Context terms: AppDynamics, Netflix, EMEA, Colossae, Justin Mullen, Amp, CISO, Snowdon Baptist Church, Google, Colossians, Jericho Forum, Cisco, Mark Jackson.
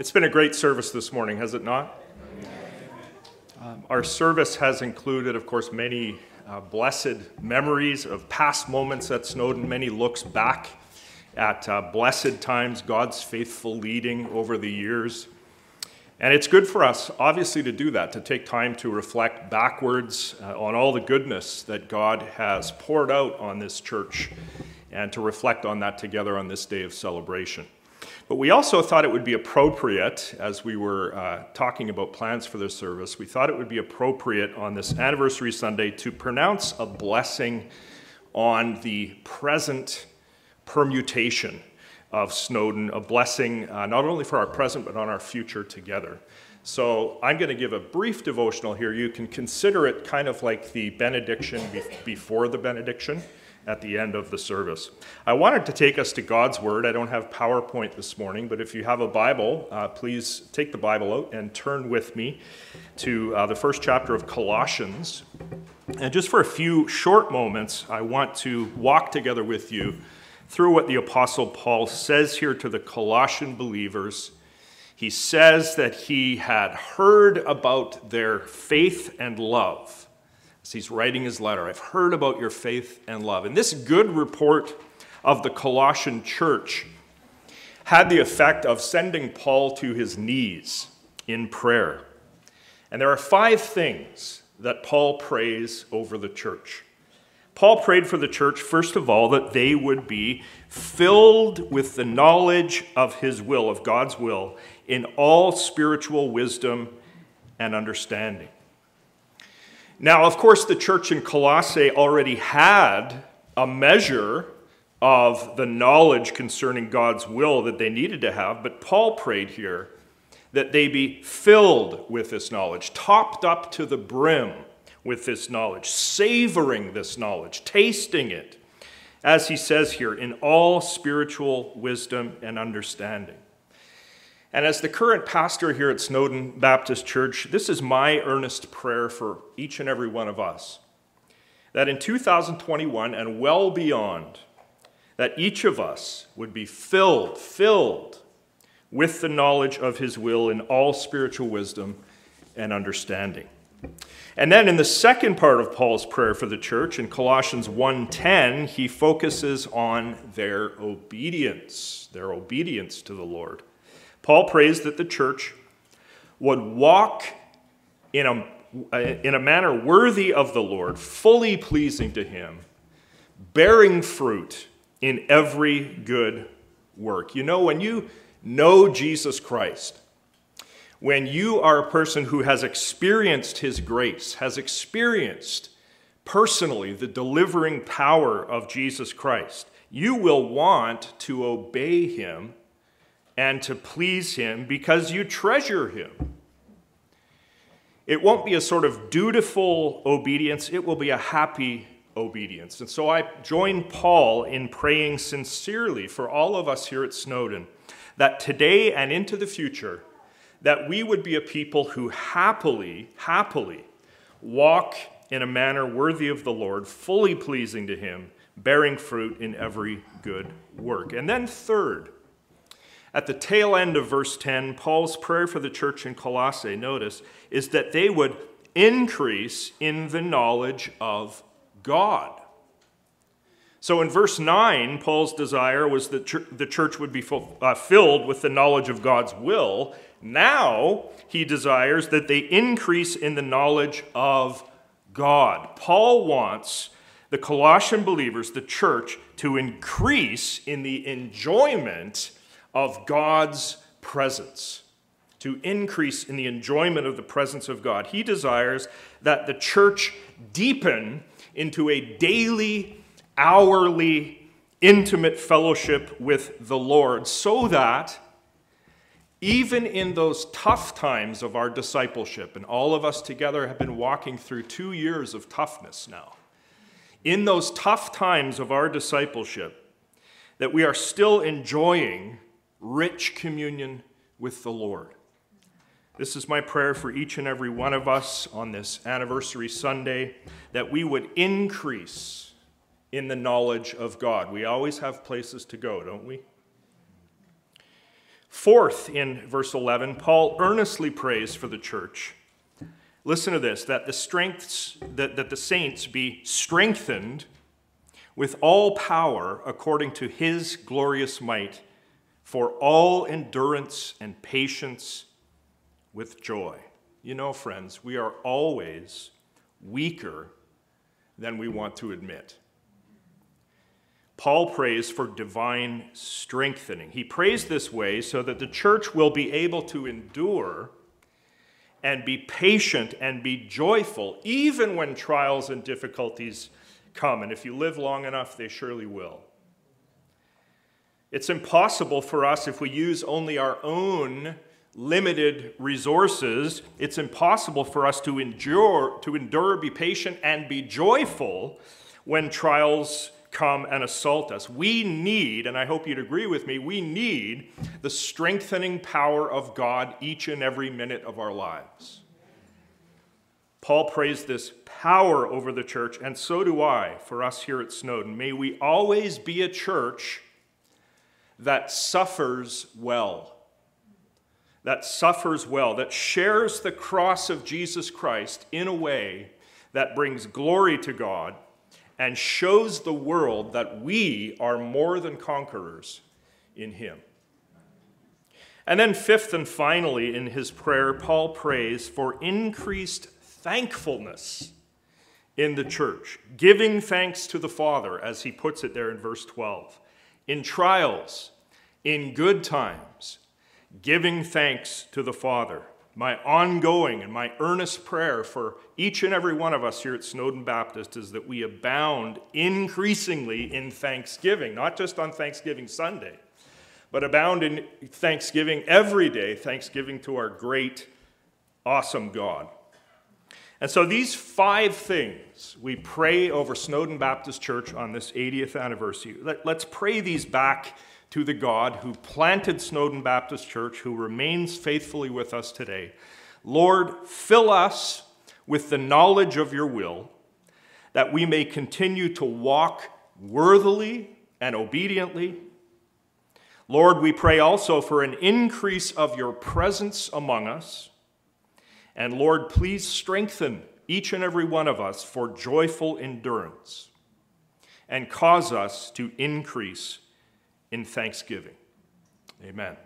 It's been a great service this morning, has it not? Our service has included, of course, many blessed memories of past moments at Snowdon, many looks back at blessed times, God's faithful leading over the years. And it's good for us, obviously, to do that, to take time to reflect backwards on all the goodness that God has poured out on this church and to reflect on that together on this day of celebration. But we also thought it would be appropriate, as we were talking about plans for this service, we thought it would be appropriate on this anniversary Sunday to pronounce a blessing on the present permutation of Snowdon, a blessing not only for our present, but on our future together. So I'm going to give a brief devotional here. You can consider it kind of like the benediction before the benediction at the end of the service. I wanted to take us to God's Word. I don't have PowerPoint this morning, but if you have a Bible, please take the Bible out and turn with me to the first chapter of Colossians. And just for a few short moments, I want to walk together with you through what the Apostle Paul says here to the Colossian believers. He says that he had heard about their faith and love. As he's writing his letter, I've heard about your faith and love. And this good report of the Colossian church had the effect of sending Paul to his knees in prayer. And there are five things that Paul prays over the church. Paul prayed for the church, first of all, that they would be filled with the knowledge of his will, of God's will, in all spiritual wisdom and understanding. Now, of course, the church in Colossae already had a measure of the knowledge concerning God's will that they needed to have, but Paul prayed here that they be filled with this knowledge, topped up to the brim with this knowledge, savoring this knowledge, tasting it, as he says here, in all spiritual wisdom and understanding. And as the current pastor here at Snowdon Baptist Church, this is my earnest prayer for each and every one of us, that in 2021 and well beyond, that each of us would be filled with the knowledge of his will in all spiritual wisdom and understanding. And then in the second part of Paul's prayer for the church, in Colossians 1:10, he focuses on their obedience to the Lord. Paul prays that the church would walk in a manner worthy of the Lord, fully pleasing to him, bearing fruit in every good work. You know, when you know Jesus Christ, when you are a person who has experienced his grace, has experienced personally the delivering power of Jesus Christ, you will want to obey him and to please him because you treasure him. It won't be a sort of dutiful obedience, it will be a happy obedience. And so I join Paul in praying sincerely for all of us here at Snowdon, that today and into the future, that we would be a people who happily walk in a manner worthy of the Lord, fully pleasing to him, bearing fruit in every good work. And then third, at the tail end of verse 10, Paul's prayer for the church in Colossae, notice, is that they would increase in the knowledge of God. So in verse 9, Paul's desire was that the church would be filled with the knowledge of God's will. Now he desires that they increase in the knowledge of God. Paul wants the Colossian believers, the church, to increase in the enjoyment of God's presence, to increase in the enjoyment of the presence of God. He desires that the church deepen into a daily, hourly, intimate fellowship with the Lord so that even in those tough times of our discipleship, and all of us together have been walking through 2 years of toughness now, in those tough times of our discipleship, that we are still enjoying rich communion with the Lord. This is my prayer for each and every one of us on this anniversary Sunday, that we would increase in the knowledge of God. We always have places to go, don't we? Fourth, in verse 11, Paul earnestly prays for the church. Listen to this, that the saints be strengthened with all power according to his glorious might for all endurance and patience with joy. You know, friends, we are always weaker than we want to admit. Paul prays for divine strengthening. He prays this way so that the church will be able to endure and be patient and be joyful, even when trials and difficulties come. And if you live long enough, they surely will. It's impossible for us, if we use only our own limited resources, it's impossible for us to endure, be patient, and be joyful when trials come and assault us. We need, and I hope you'd agree with me, we need the strengthening power of God each and every minute of our lives. Paul prays this power over the church, and so do I for us here at Snowdon. May we always be a church that suffers well, that shares the cross of Jesus Christ in a way that brings glory to God and shows the world that we are more than conquerors in him. And then fifth and finally in his prayer, Paul prays for increased thankfulness in the church, giving thanks to the Father, as he puts it there in verse 12, in trials, in good times, giving thanks to the Father. My ongoing and my earnest prayer for each and every one of us here at Snowdon Baptist is that we abound increasingly in thanksgiving, not just on Thanksgiving Sunday, but abound in thanksgiving every day, thanksgiving to our great, awesome God. And so these five things we pray over Snowdon Baptist Church on this 80th anniversary. Let's pray these back to the God who planted Snowdon Baptist Church, who remains faithfully with us today. Lord, fill us with the knowledge of your will, that we may continue to walk worthily and obediently. Lord, we pray also for an increase of your presence among us. And Lord, please strengthen each and every one of us for joyful endurance, and cause us to increase in thanksgiving. Amen.